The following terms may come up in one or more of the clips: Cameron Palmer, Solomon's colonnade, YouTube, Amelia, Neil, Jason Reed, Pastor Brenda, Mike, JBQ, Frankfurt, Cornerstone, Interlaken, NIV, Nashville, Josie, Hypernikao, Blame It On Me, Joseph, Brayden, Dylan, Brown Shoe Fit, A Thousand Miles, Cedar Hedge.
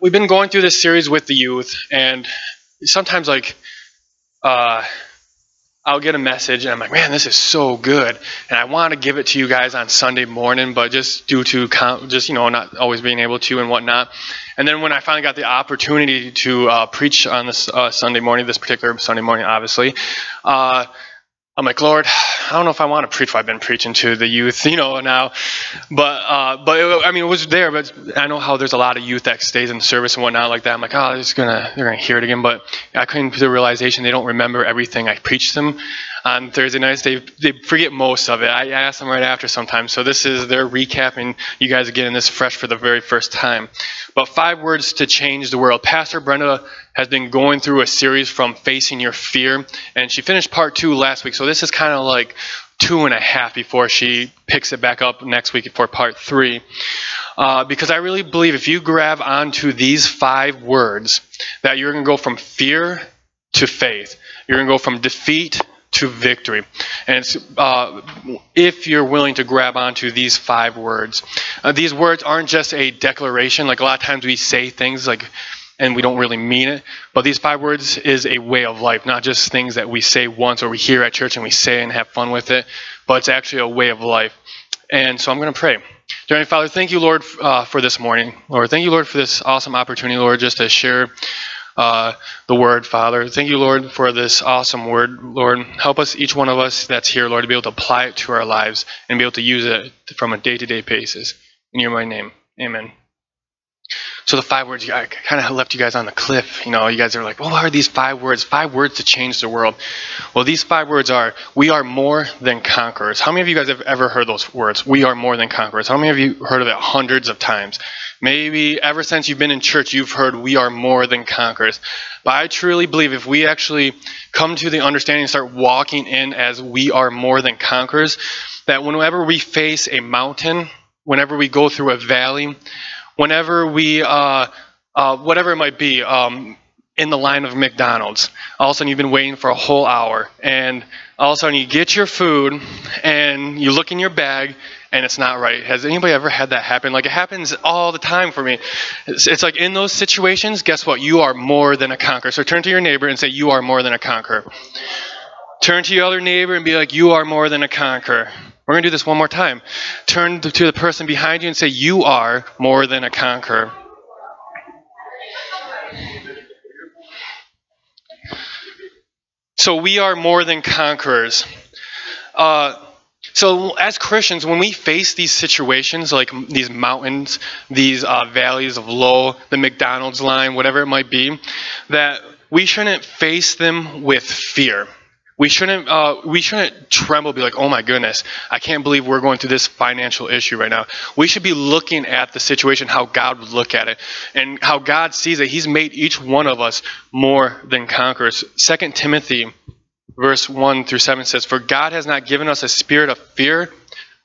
We've been going through this series with the youth, and sometimes like I'll get a message and I'm like, man, this is so good, and I want to give it to you guys on Sunday morning, but just due to not always being able to and whatnot. And then when I finally got the opportunity to preach on this Sunday morning, this particular Sunday morning, obviously, I'm like, Lord, I don't know if I want to preach what I've been preaching to the youth, now. But it was there. But I know how there's a lot of youth that stays in the service and whatnot like that. I'm like, oh, they're gonna hear it again. But I came to the realization they don't remember everything I preach them on Thursday nights. They forget most of it. I ask them right after sometimes. So this is their recap, and you guys are getting this fresh for the very first time. But 5 words to change the world. Pastor Brenda has been going through a series from Facing Your Fear, and she finished part 2 last week, so this is kind of like 2.5 before she picks it back up next week for part 3, because I really believe if you grab onto these 5 words that you're going to go from fear to faith, you're going to go from defeat to victory, and it's, if you're willing to grab onto these 5 words. These words aren't just a declaration, like a lot of times we say things like, and we don't really mean it. But these 5 words is a way of life, not just things that we say once or we hear at church and we say and have fun with it, but it's actually a way of life. And so I'm going to pray. Dear Heavenly Father, thank you, Lord, for this morning. Lord, thank you, Lord, for this awesome opportunity, Lord, just to share the word, Father. Thank you, Lord, for this awesome word, Lord. Help us, each one of us that's here, Lord, to be able to apply it to our lives and be able to use it from a day-to-day basis. In your mighty name, amen. So the 5 words, I kind of left you guys on the cliff. You guys are like, what are these 5 words? 5 words to change the world. Well, these 5 words are, we are more than conquerors. How many of you guys have ever heard those words? We are more than conquerors. How many of you heard of it hundreds of times? Maybe ever since you've been in church, you've heard we are more than conquerors. But I truly believe if we actually come to the understanding and start walking in as we are more than conquerors, that whenever we face a mountain, whenever we go through a valley, whenever we, whatever it might be, in the line of McDonald's, all of a sudden you've been waiting for a whole hour, and all of a sudden you get your food, and you look in your bag, and it's not right. Has anybody ever had that happen? Like, it happens all the time for me. It's like in those situations, guess what? You are more than a conqueror. So turn to your neighbor and say, you are more than a conqueror. Turn to your other neighbor and be like, you are more than a conqueror. We're going to do this one more time. Turn to the person behind you and say, you are more than a conqueror. So we are more than conquerors. So as Christians, when we face these situations, like these mountains, these valleys of low, the McDonald's line, whatever it might be, that we shouldn't face them with fear. We shouldn't tremble, be like, oh my goodness, I can't believe we're going through this financial issue right now. We should be looking at the situation how God would look at it and how God sees it. He's made each one of us more than conquerors. 2 Timothy verse 1-7 says, for God has not given us a spirit of fear,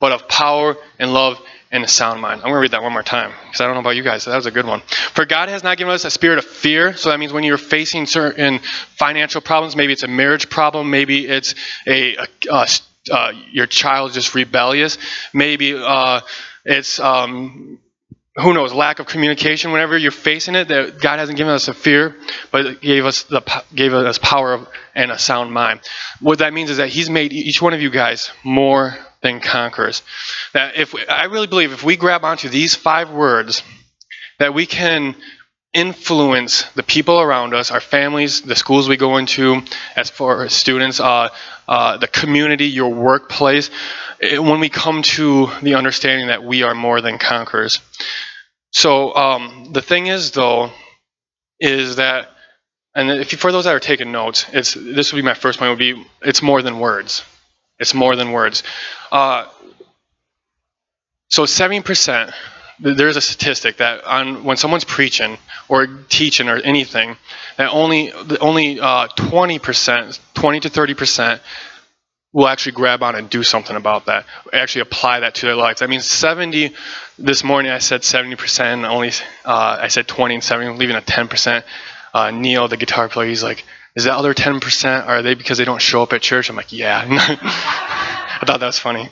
but of power and love and a sound mind. I'm going to read that one more time because I don't know about you guys. So that was a good one. For God has not given us a spirit of fear. So that means when you're facing certain financial problems, maybe it's a marriage problem, maybe it's your child just rebellious, maybe it's who knows, lack of communication. Whenever you're facing it, that God hasn't given us a fear, but gave us power and a sound mind. What that means is that He's made each one of you guys more than conquerors. That I really believe if we grab onto these 5 words, that we can influence the people around us, our families, the schools we go into, as for students, the community, your workplace, when we come to the understanding that we are more than conquerors. So the thing is, though, is that, and if for those that are taking notes, this would be my first point, it's more than words. It's more than words. So 70%, there's a statistic that when someone's preaching or teaching or anything, that only 20%, 20 to 30% will actually grab on and do something about that, actually apply that to their lives. I mean, 70, this morning I said 70%, only I said 20 and 70, leaving a 10%. Neil, the guitar player, he's like, is that other 10%, are they because they don't show up at church? I'm like, yeah. I thought that was funny.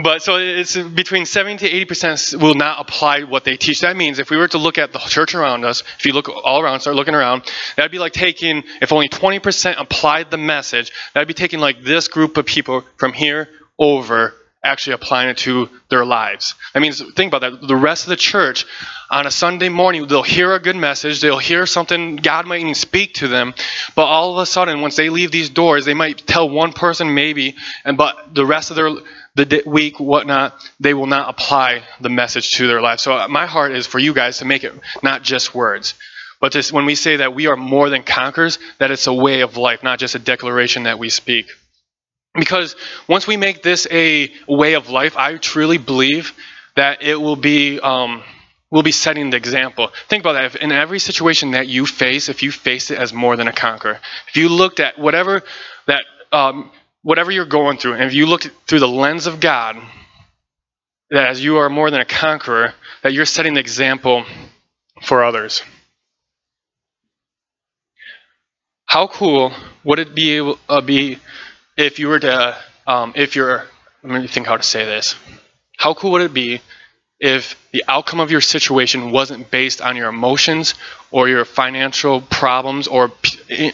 But so it's between 70 to 80% will not apply what they teach. That means if we were to look at the church around us, if you look all around, start looking around, that'd be like taking, if only 20% applied the message, that'd be taking like this group of people from here over, actually applying it to their lives. That means, think about that, the rest of the church, on a Sunday morning, they'll hear a good message, they'll hear something, God might even speak to them, but all of a sudden, once they leave these doors, they might tell one person maybe, but the rest of the week, whatnot, they will not apply the message to their life. So my heart is for you guys to make it not just words, but just when we say that we are more than conquerors, that it's a way of life, not just a declaration that we speak. Because once we make this a way of life, I truly believe that it will be we'll be setting the example. Think about that. If in every situation that you face, if you face it as more than a conqueror, if you looked at whatever that whatever you're going through, and if you looked through the lens of God, that as you are more than a conqueror, that you're setting the example for others. How cool would it be if you were to, let me think how to say this. How cool would it be if the outcome of your situation wasn't based on your emotions or your financial problems or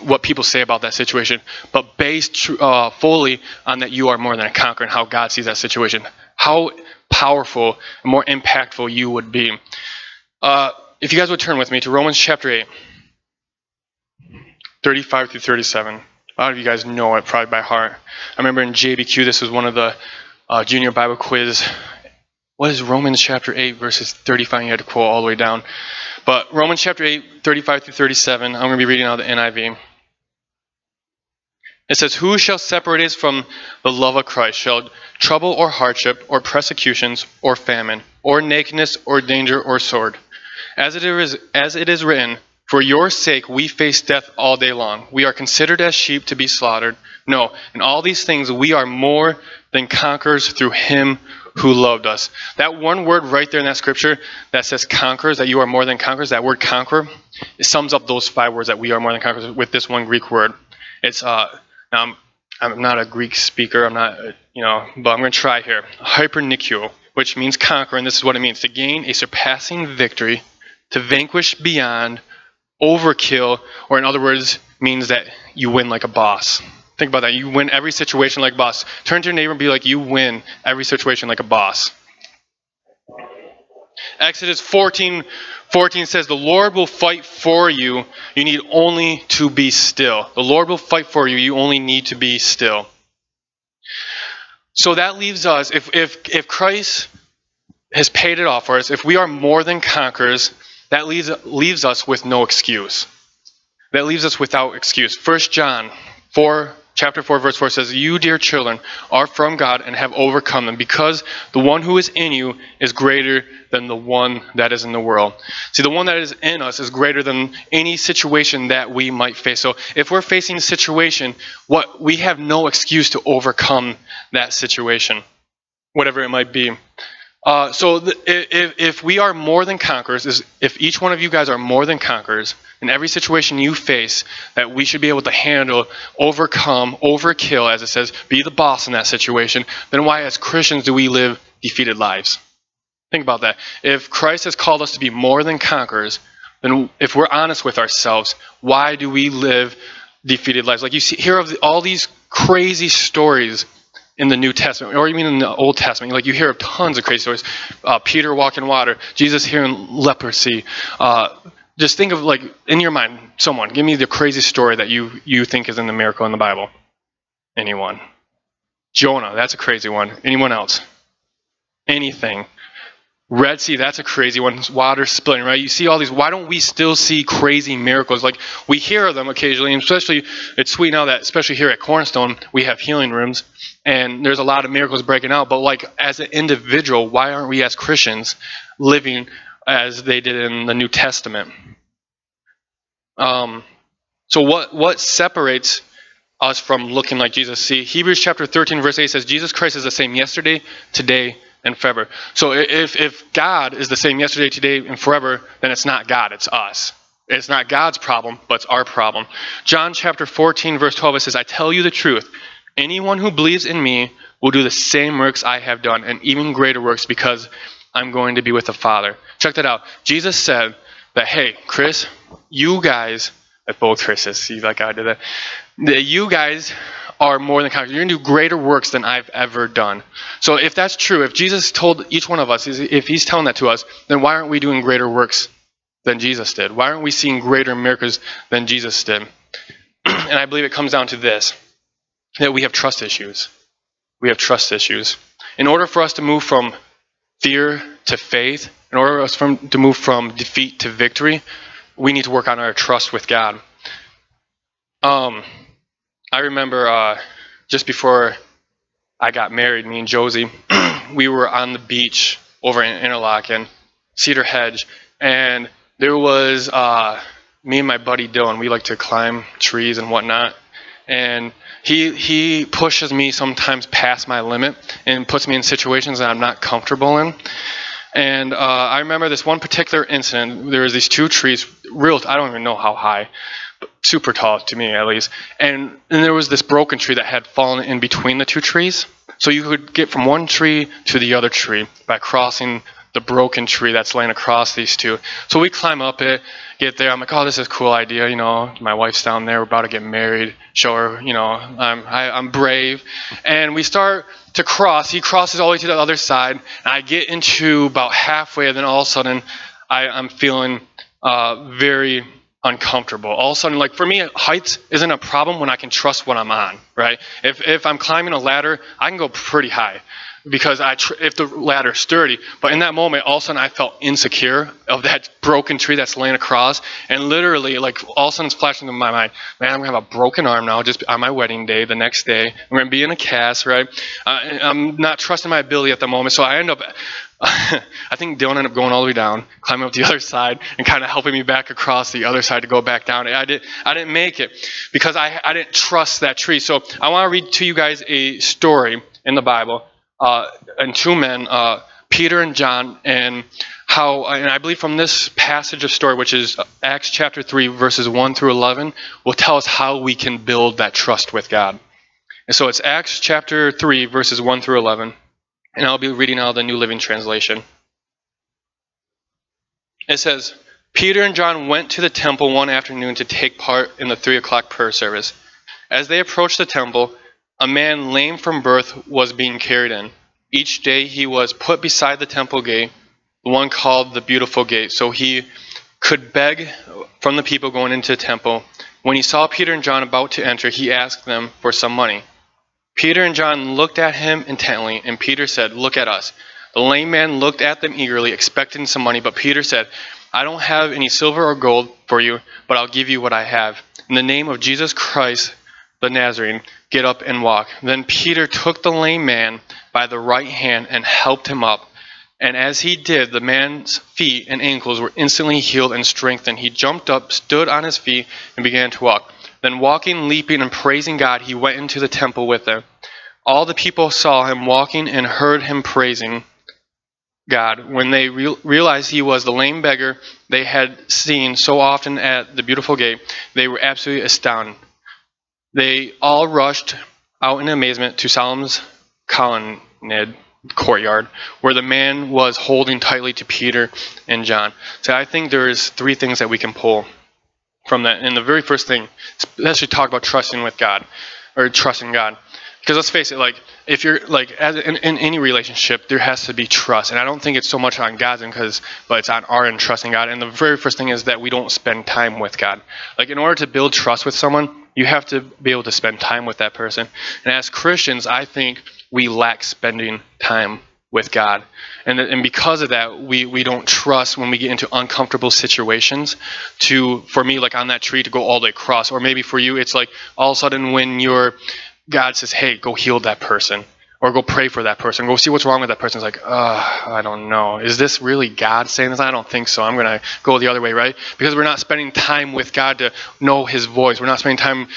what people say about that situation, but based fully on that you are more than a conqueror and how God sees that situation? How powerful and more impactful you would be. If you guys would turn with me to Romans chapter 8, 35 through 37. A lot of you guys know it probably by heart. I remember in JBQ, this was one of the junior Bible quiz. What is Romans chapter 8, verses 35? You had to quote all the way down. But Romans chapter 8, 35 through 37, I'm going to be reading out the NIV. It says, "Who shall separate us from the love of Christ? Shall trouble or hardship or persecutions or famine or nakedness or danger or sword? As it is written, for your sake we face death all day long. We are considered as sheep to be slaughtered. No, in all these things we are more than conquerors through him who loved us." That one word right there in that scripture that says conquerors, that you are more than conquerors, that word conqueror, it sums up those five words that we are more than conquerors with this one Greek word. It's, now I'm not a Greek speaker, I'm not, but I'm going to try here. Hypernikao, which means conquer, and this is what it means: to gain a surpassing victory, to vanquish beyond, overkill, or in other words, means that you win like a boss. Think about that. You win every situation like a boss. Turn to your neighbor and be like, you win every situation like a boss. Exodus 14:14 says, "The Lord will fight for you. You need only to be still." The Lord will fight for you. You only need to be still. So that leaves us, if Christ has paid it off for us, if we are more than conquerors, that leaves us with no excuse. That leaves us without excuse. 1 John 4, chapter 4, verse 4 says, "You, dear children, are from God and have overcome them, because the one who is in you is greater than the one that is in the world." See, the one that is in us is greater than any situation that we might face. So if we're facing a situation, we have no excuse to overcome that situation, whatever it might be. So if we are more than conquerors, if each one of you guys are more than conquerors, in every situation you face, that we should be able to handle, overcome, overkill, as it says, be the boss in that situation, then why as Christians do we live defeated lives? Think about that. If Christ has called us to be more than conquerors, then if we're honest with ourselves, why do we live defeated lives? Like you see, hear of all these crazy stories in the New Testament, or even in the Old Testament. Like you hear of tons of crazy stories. Peter walking water, Jesus healing leprosy. Just think of, like, in your mind, someone, give me the crazy story that you think is in the miracle in the Bible. Anyone? Jonah, that's a crazy one. Anyone else? Anything. Red Sea, that's a crazy one. Water splitting, right? You see all these. Why don't we still see crazy miracles? Like, we hear of them occasionally, and especially, it's sweet now that, especially here at Cornerstone, we have healing rooms, and there's a lot of miracles breaking out. But, like, as an individual, why aren't we as Christians living as they did in the New Testament? So what separates us from looking like Jesus? See, Hebrews chapter 13, verse 8 says, "Jesus Christ is the same yesterday, today, and forever." So if God is the same yesterday, today, and forever, then it's not God, it's us. It's not God's problem, but it's our problem. John chapter 14, verse 12, it says, "I tell you the truth, anyone who believes in me will do the same works I have done and even greater works because I'm going to be with the Father. Check that out. Jesus said that, hey, Chris, you guys, like both Chris's, see like how I did that, that you guys are more than conquerors. You're going to do greater works than I've ever done. So if that's true, if Jesus told each one of us, if he's telling that to us, then why aren't we doing greater works than Jesus did? Why aren't we seeing greater miracles than Jesus did? And I believe it comes down to this, that we have trust issues. We have trust issues. In order for us to move from fear to faith, in order for us to move from defeat to victory, we need to work on our trust with God. I remember just before I got married, me and Josie, we were on the beach over in Interlaken, Cedar Hedge, and there was me and my buddy Dylan. We like to climb trees and whatnot, and he pushes me sometimes past my limit and puts me in situations that I'm not comfortable in. And I remember this one particular incident. There was these two trees, real, I don't even know how high, but super tall to me at least. And there was this broken tree that had fallen in between the two trees. So you could get from one tree to the other tree by crossing the broken tree that's laying across these two. So we climb up it, get there. I'm like, oh, this is a cool idea. You know, my wife's down there. We're about to get married. Show her, you know, I'm brave. And we start to cross. He crosses all the way to the other side. And I get into about halfway. And then all of a sudden, I'm feeling very uncomfortable. All of a sudden, like for me, heights isn't a problem when I can trust what I'm on, right? If I'm climbing a ladder, I can go pretty high. Because if the ladder's sturdy. But in that moment, all of a sudden, I felt insecure of that broken tree that's laying across. And literally, like, all of a sudden, it's flashing through my mind. Man, I'm going to have a broken arm now just on my wedding day, the next day. I'm going to be in a cast, right? I'm not trusting my ability at the moment. So I end up, I think Dylan ended up going all the way down, climbing up the other side, and kind of helping me back across the other side to go back down. I didn't make it because I didn't trust that tree. So I want to read to you guys a story in the Bible. And two men, Peter and John, and I believe from this passage of story, which is Acts chapter 3, verses 1 through 11, will tell us how we can build that trust with God. And so it's Acts chapter 3, verses 1 through 11, and I'll be reading out the New Living Translation. It says, Peter and John went to the temple one afternoon to take part in the 3:00 prayer service. As they approached the temple, a man lame from birth was being carried in. Each day he was put beside the temple gate, the one called the Beautiful Gate, so he could beg from the people going into the temple. When he saw Peter and John about to enter, he asked them for some money. Peter and John looked at him intently, and Peter said, "Look at us." The lame man looked at them eagerly, expecting some money, but Peter said, "I don't have any silver or gold for you, but I'll give you what I have. In the name of Jesus Christ, the Nazarene, get up and walk." Then Peter took the lame man by the right hand and helped him up. And as he did, the man's feet and ankles were instantly healed and strengthened. He jumped up, stood on his feet, and began to walk. Then walking, leaping, and praising God, he went into the temple with them. All the people saw him walking and heard him praising God. When they realized he was the lame beggar they had seen so often at the Beautiful Gate, they were absolutely astounded. They all rushed out in amazement to Solomon's colonnade courtyard, where the man was holding tightly to Peter and John. So I think there is three things that we can pull from that. And the very first thing, let's actually talk about trusting with God, or trusting God. Because let's face it, like if you're like as in any relationship, there has to be trust. And I don't think it's so much on God's end, but it's on our end trusting God. And the very first thing is that we don't spend time with God. Like in order to build trust with someone, you have to be able to spend time with that person. And as Christians, I think we lack spending time with God. And because of that, we don't trust when we get into uncomfortable situations for me, like on that tree, to go all the way across. Or maybe for you, it's like all of a sudden when God says, hey, go heal that person. Or go pray for that person. Go see what's wrong with that person. It's like, I don't know. Is this really God saying this? I don't think so. I'm going to go the other way, right? Because we're not spending time with God to know his voice. We're not spending time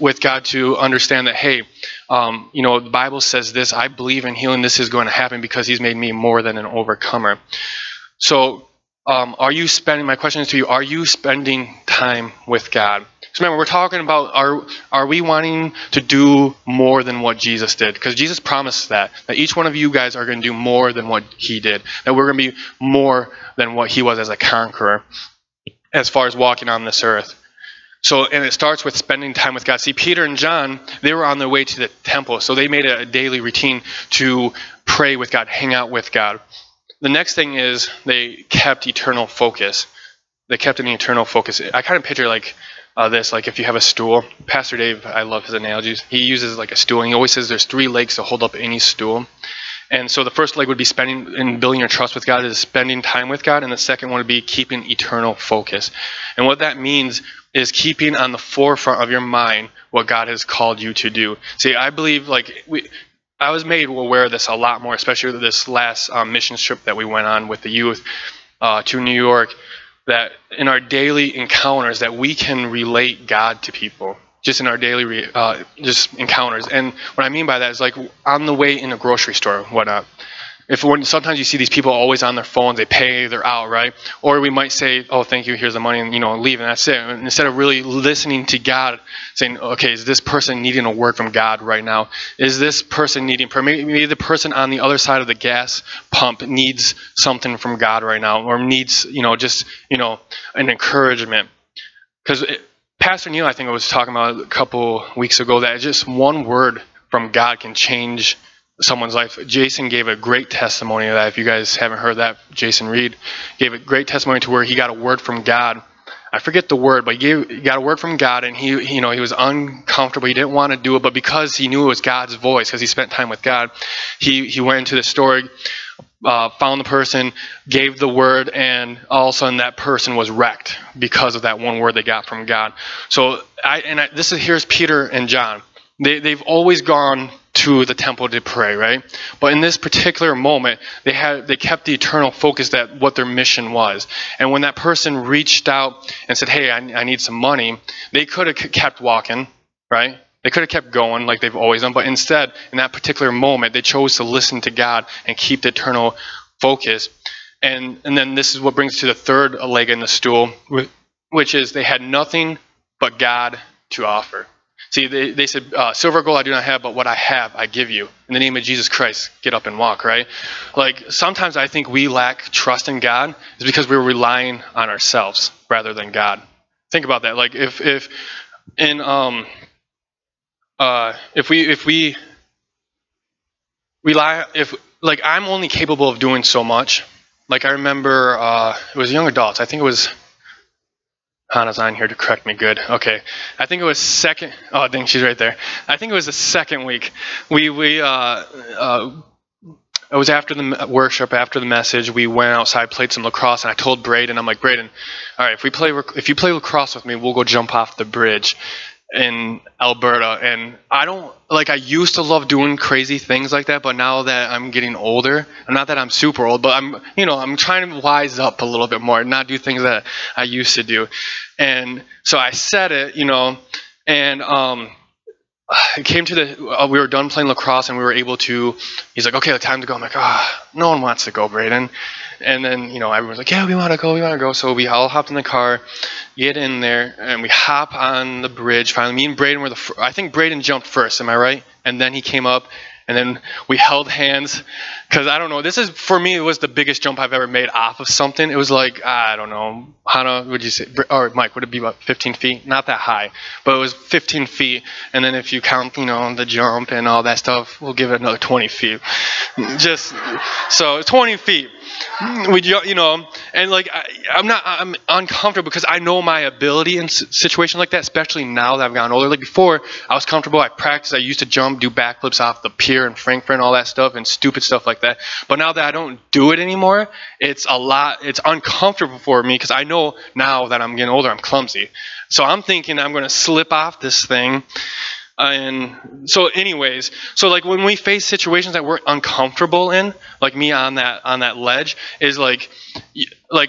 with God to understand that, hey, you know, the Bible says this. I believe in healing. This is going to happen because he's made me more than an overcomer. So my question is to you, are you spending time with God? Because remember, we're talking about are we wanting to do more than what Jesus did? Because Jesus promised that each one of you guys are going to do more than what he did. That we're going to be more than what he was as a conqueror as far as walking on this earth. So, and it starts with spending time with God. See, Peter and John, they were on their way to the temple, so they made a daily routine to pray with God, hang out with God. The next thing is they kept eternal focus. They kept an eternal focus. I kind of picture this, like if you have a stool. Pastor Dave, I love his analogies. He uses like a stool, and he always says there's three legs to hold up any stool. And so the first leg would be spending and building your trust with God is spending time with God, and the second one would be keeping eternal focus. And what that means is keeping on the forefront of your mind what God has called you to do. See, I believe I was made aware of this a lot more, especially with this last mission trip that we went on with the youth to New York, that in our daily encounters that we can relate God to people. Just in our daily encounters. And what I mean by that is like on the way in a grocery store or whatnot. Sometimes you see these people always on their phones, they pay, they're out, right? Or we might say, oh, thank you, here's the money, and leave, and that's it. And instead of really listening to God, saying, okay, is this person needing a word from God right now? Is this person needing prayer? Maybe the person on the other side of the gas pump needs something from God right now, or needs, an encouragement. Because Pastor Neil, I think I was talking about a couple weeks ago, that just one word from God can change someone's life. Jason gave a great testimony of that. If you guys haven't heard that, Jason Reed gave a great testimony to where he got a word from God. I forget the word, but he got a word from God, and he was uncomfortable. He didn't want to do it, but because he knew it was God's voice, because he spent time with God, he went into the store, found the person, gave the word, and all of a sudden that person was wrecked because of that one word they got from God. So here's Peter and John. They've always gone to the temple to pray, right? But in this particular moment, they kept the eternal focus that what their mission was. And when that person reached out and said, hey, I need some money, they could have kept walking, right? They could have kept going like they've always done. But instead, in that particular moment, they chose to listen to God and keep the eternal focus. And then this is what brings to the third leg in the stool, which is they had nothing but God to offer. See, they said, silver or gold I do not have, but what I have I give you. In the name of Jesus Christ, get up and walk, right? Like, sometimes I think we lack trust in God is because we're relying on ourselves rather than God. Think about that. Like, if I'm only capable of doing so much. Like, I remember, it was young adults. I think it was... Hannah's on here to correct me. Good. Okay. I think it was second. Oh, dang, she's right there. I think it was the second week. It was after the worship, after the message. We went outside, played some lacrosse, and I told Brayden, I'm like, Brayden, all right, if you play lacrosse with me, we'll go jump off the bridge in Alberta. And I used to love doing crazy things like that, but now that I'm getting older, not that I'm super old, but I'm trying to wise up a little bit more and not do things that I used to do. And so I said it, and it came to we were done playing lacrosse, and we were able to, he's like, okay, time to go. I'm like, no one wants to go, Brayden. And then, everyone's like, yeah, we want to go. So we all hopped in the car, get in there, and we hop on the bridge. Finally, me and Brayden were I think Brayden jumped first, am I right? And then he came up, and then we held hands. Because I don't know, for me, it was the biggest jump I've ever made off of something. It was like, I don't know, Hannah, would you say, or Mike, would it be about 15 feet? Not that high, but it was 15 feet. And then if you count, the jump and all that stuff, we'll give it another 20 feet. Just, so 20 feet. I'm uncomfortable because I know my ability in situations like that, especially now that I've gotten older. Like before, I was comfortable. I practiced. I used to jump, do backflips off the pier in Frankfurt and all that stuff and stupid stuff like that. But now that I don't do it anymore, it's uncomfortable for me because I know now that I'm getting older, I'm clumsy. So I'm thinking I'm going to slip off this thing. And so anyways, so like when we face situations that we're uncomfortable in, like me on that ledge, is like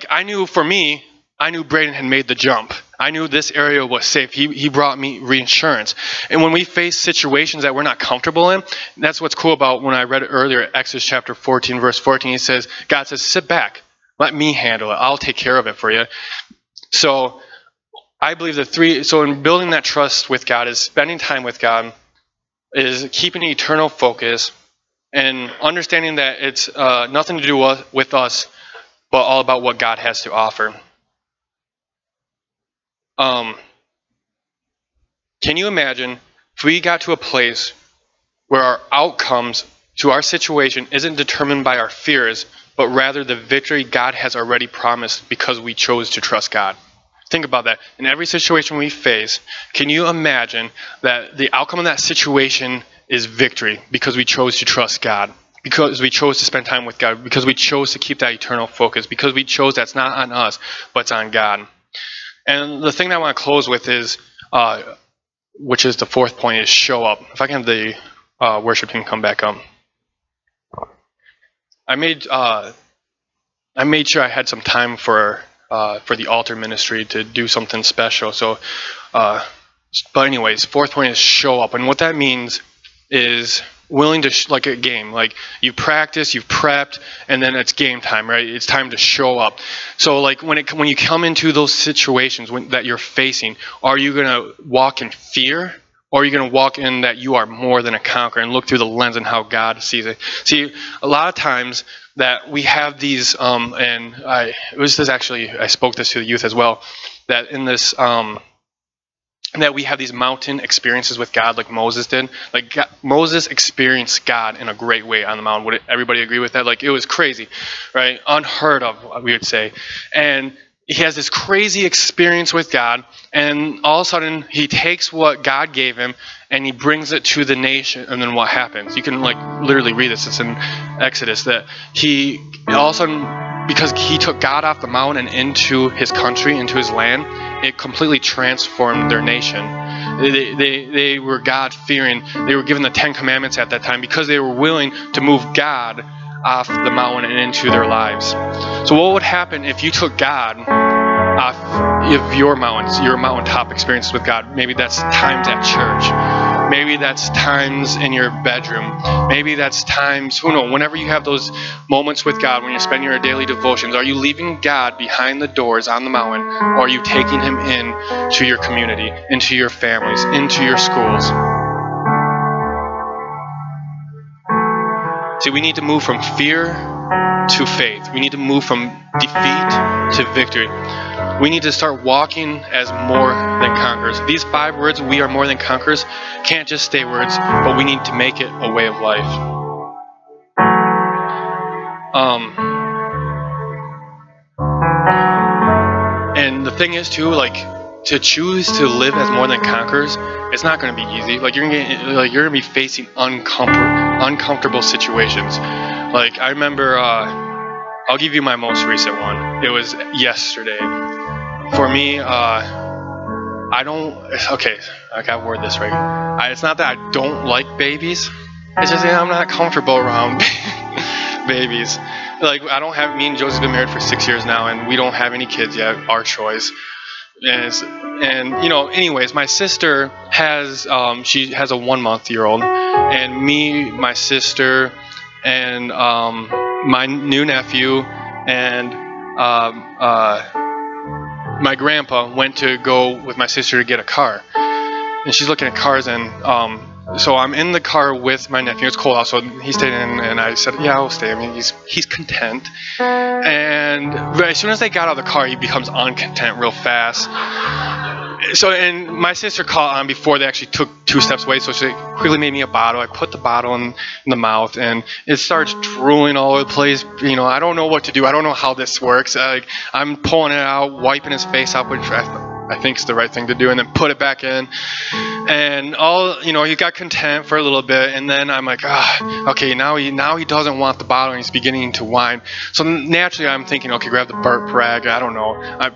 I knew Brayden had made the jump. I knew this area was safe. He brought me reinsurance. And when we face situations that we're not comfortable in, that's what's cool about when I read it earlier, Exodus chapter 14, verse 14, he says, God says, sit back, let me handle it. I'll take care of it for you. So I believe the three, so in building that trust with God is spending time with God, is keeping an eternal focus, and understanding that it's nothing to do with us, but all about what God has to offer. Can you imagine if we got to a place where our outcomes to our situation isn't determined by our fears, but rather the victory God has already promised because we chose to trust God? Think about that. In every situation we face, can you imagine that the outcome of that situation is victory because we chose to trust God, because we chose to spend time with God, because we chose to keep that eternal focus, because we chose that's not on us, but it's on God. And the thing that I want to close with is, which is the fourth point, is show up. If I can have the worship team come back up. I made sure I had some time for the altar ministry to do something special. So, but anyways, fourth point is show up. And what that means is willing to, like a game, like you practice, you've prepped, and then it's game time, right? It's time to show up. So like when you come into those situations that you're facing, are you going to walk in fear? Or are you going to walk in that you are more than a conqueror and look through the lens and how God sees it? See, a lot of times that we have these, I spoke this to the youth as well, that in this, that we have these mountain experiences with God like Moses did. Like God, Moses experienced God in a great way on the mountain. Would everybody agree with that? Like it was crazy, right? Unheard of, we would say. And he has this crazy experience with God, and all of a sudden he takes what God gave him and he brings it to the nation. And then what happens? You can like literally read this. It's in Exodus that he all of a sudden, because he took God off the mountain and into his country, into his land, it completely transformed their nation. They were God-fearing. They were given the Ten Commandments at that time because they were willing to move God off the mountain and into their lives. So what would happen if you took God off of your mountains, your mountaintop experiences with God? Maybe that's times at church. Maybe that's times in your bedroom. Maybe that's times, whenever you have those moments with God, when you're spending your daily devotions, are you leaving God behind the doors on the mountain, or are you taking him in to your community, into your families, into your schools? See, we need to move from fear to faith. We need to move from defeat to victory. We need to start walking as more than conquerors. These five words, we are more than conquerors, can't just stay words, but we need to make it a way of life. And the thing is, too, to choose to live as more than conquerors, it's not going to be easy. You're going to be facing uncomfortable situations. Like I remember, I'll give you my most recent one. It was yesterday. For me, I gotta word this right. It's not that I don't like babies. It's just that I'm not comfortable around babies. Like me and Joseph have been married for 6 years now, and we don't have any kids yet. Our choice. Anyways, my sister has she has a 1-month-old, and me, my sister, and my new nephew, and my grandpa went to go with my sister to get a car, and she's looking at cars, and so I'm in the car with my nephew. It's cold out, so he stayed in, and I said, yeah, I'll stay. I mean, he's content. And as soon as they got out of the car, he becomes uncontent real fast. So, and my sister caught on before they actually took 2 steps away, so she quickly made me a bottle. I put the bottle in the mouth, and it starts drooling all over the place. I don't know what to do. I don't know how this works. I'm pulling it out, wiping his face out, which I think is the right thing to do, and then put it back in. And he got content for a little bit, and then I'm like, okay, now he doesn't want the bottle, and he's beginning to whine. So naturally, I'm thinking, okay, grab the burp rag. I don't know. I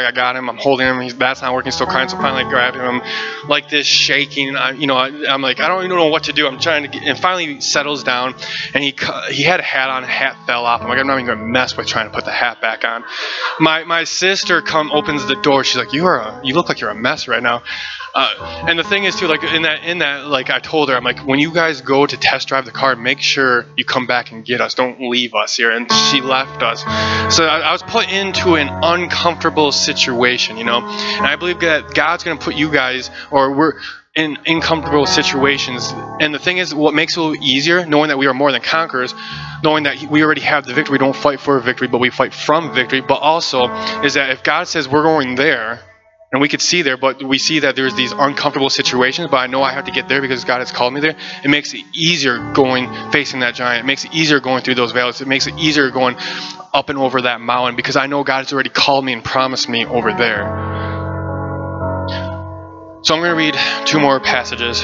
got him. I'm holding him. That's not working. He's still crying. So finally, I grab him. I'm like this, shaking. I'm like, I don't even know what to do. I'm trying to get, and finally, he settles down. And he had a hat on. Hat fell off. I'm like, I'm not even gonna mess with trying to put the hat back on. My sister opens the door. She's like, you look like you're a mess right now. And the thing is too, I told her, I'm like, when you guys go to test drive the car, make sure you come back and get us. Don't leave us here. And she left us. So I was put into an uncomfortable vulnerable situation, you know. And I believe that God's going to put you guys, or we're in uncomfortable situations. And the thing is, what makes it a little easier, knowing that we are more than conquerors, knowing that we already have the victory. We don't fight for victory, but we fight from victory. But also is that if God says we're going there, and we could see there, but we see that there's these uncomfortable situations, but I know I have to get there because God has called me there. It makes it easier going, facing that giant. It makes it easier going through those valleys. It makes it easier going up and over that mountain because I know God has already called me and promised me over there. So I'm going to read two more passages.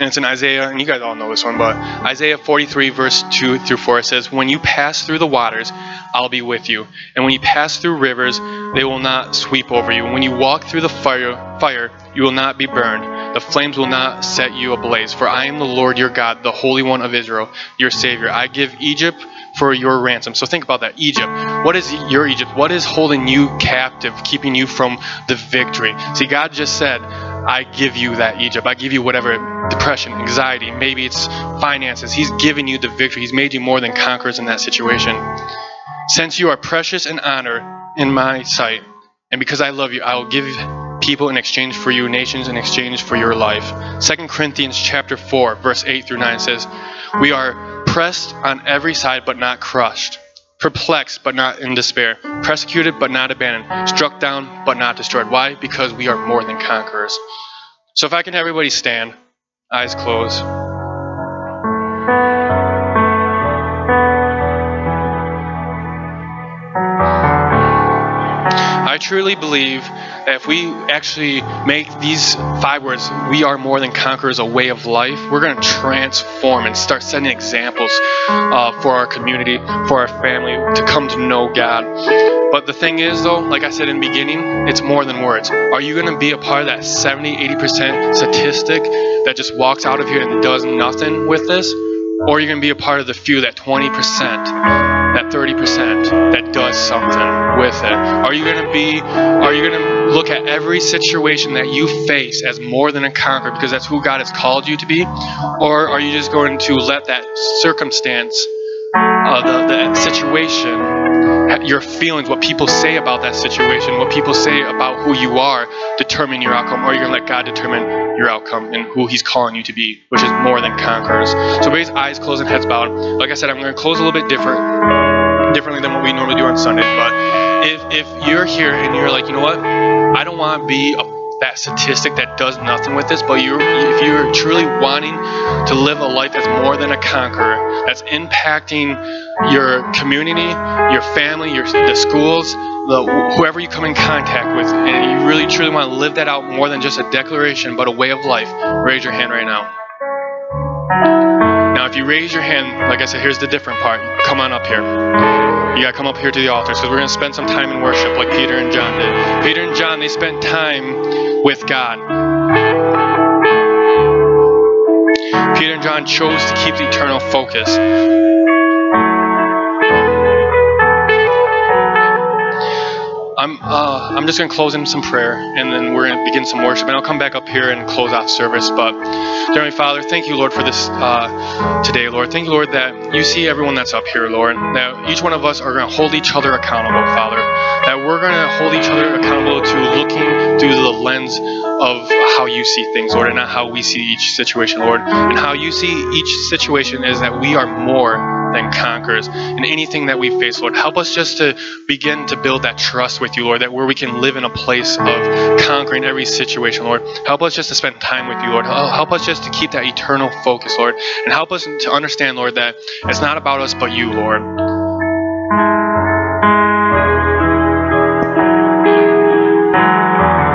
And it's in Isaiah, and you guys all know this one, but Isaiah 43, verse 2 through 4, it says, "When you pass through the waters, I'll be with you. And when you pass through rivers, they will not sweep over you. When you walk through the fire, you will not be burned. The flames will not set you ablaze. For I am the Lord your God, the Holy One of Israel, your Savior. I give Egypt for your ransom." So think about that. Egypt. What is your Egypt? What is holding you captive, keeping you from the victory? See, God just said, I give you that Egypt. I give you whatever, depression, anxiety, maybe it's finances. He's given you the victory. He's made you more than conquerors in that situation. "Since you are precious and honored in my sight, and because I love you, I will give people in exchange for you, nations in exchange for your life." 2 Corinthians chapter 4, verse 8 through 9 says, "We are pressed on every side but not crushed, perplexed but not in despair, persecuted but not abandoned, struck down but not destroyed." Why? Because we are more than conquerors. So if I can have everybody stand, eyes closed. I truly believe that if we actually make these five words, "we are more than conquerors," a way of life, we're going to transform and start setting examples for our community, for our family, to come to know God. But the thing is, though, like I said in the beginning, it's more than words. Are you going to be a part of that 70, 80% statistic that just walks out of here and does nothing with this? Or are you going to be a part of the few, that 20%? That 30% that does something with it? Are you gonna look at every situation that you face as more than a conqueror because that's who God has called you to be? Or are you just going to let that circumstance, that situation, your feelings, what people say about that situation, what people say about who you are, determine your outcome? Or are you gonna let God determine your outcome and who he's calling you to be, which is more than conquerors? So everybody's eyes closed and heads bowed. Like I said, I'm going to close a little bit differently than what we normally do on Sunday. But if you're here and you're like, you know what, I don't want to be that statistic that does nothing with this, but if you're truly wanting to live a life that's more than a conqueror, that's impacting your community, your family, the schools, whoever you come in contact with, and you really truly want to live that out more than just a declaration but a way of life, raise your hand right now. Now if you raise your hand, like I said, here's the different part. Come on up here. You gotta come up here to the altar, because we're gonna spend some time in worship like Peter and John did. Peter and John, they spent time with God. Peter and John chose to keep the eternal focus. I'm just gonna close in some prayer, and then we're gonna begin some worship, and I'll come back up here and close off service. But dear Heavenly Father, thank you, Lord, for this today, Lord. Thank you, Lord, that you see everyone that's up here, Lord. Now each one of us are gonna hold each other accountable, Father. That we're gonna hold each other accountable to looking through the lens of how you see things, Lord, and not how we see each situation, Lord. And how you see each situation is that we are more than conquerors in anything that we face, Lord. Help us just to begin to build that trust with you, Lord, that where we can live in a place of conquering every situation, Lord. Help us just to spend time with you, Lord. Help us just to keep that eternal focus, Lord. And help us to understand, Lord, that it's not about us but you, Lord.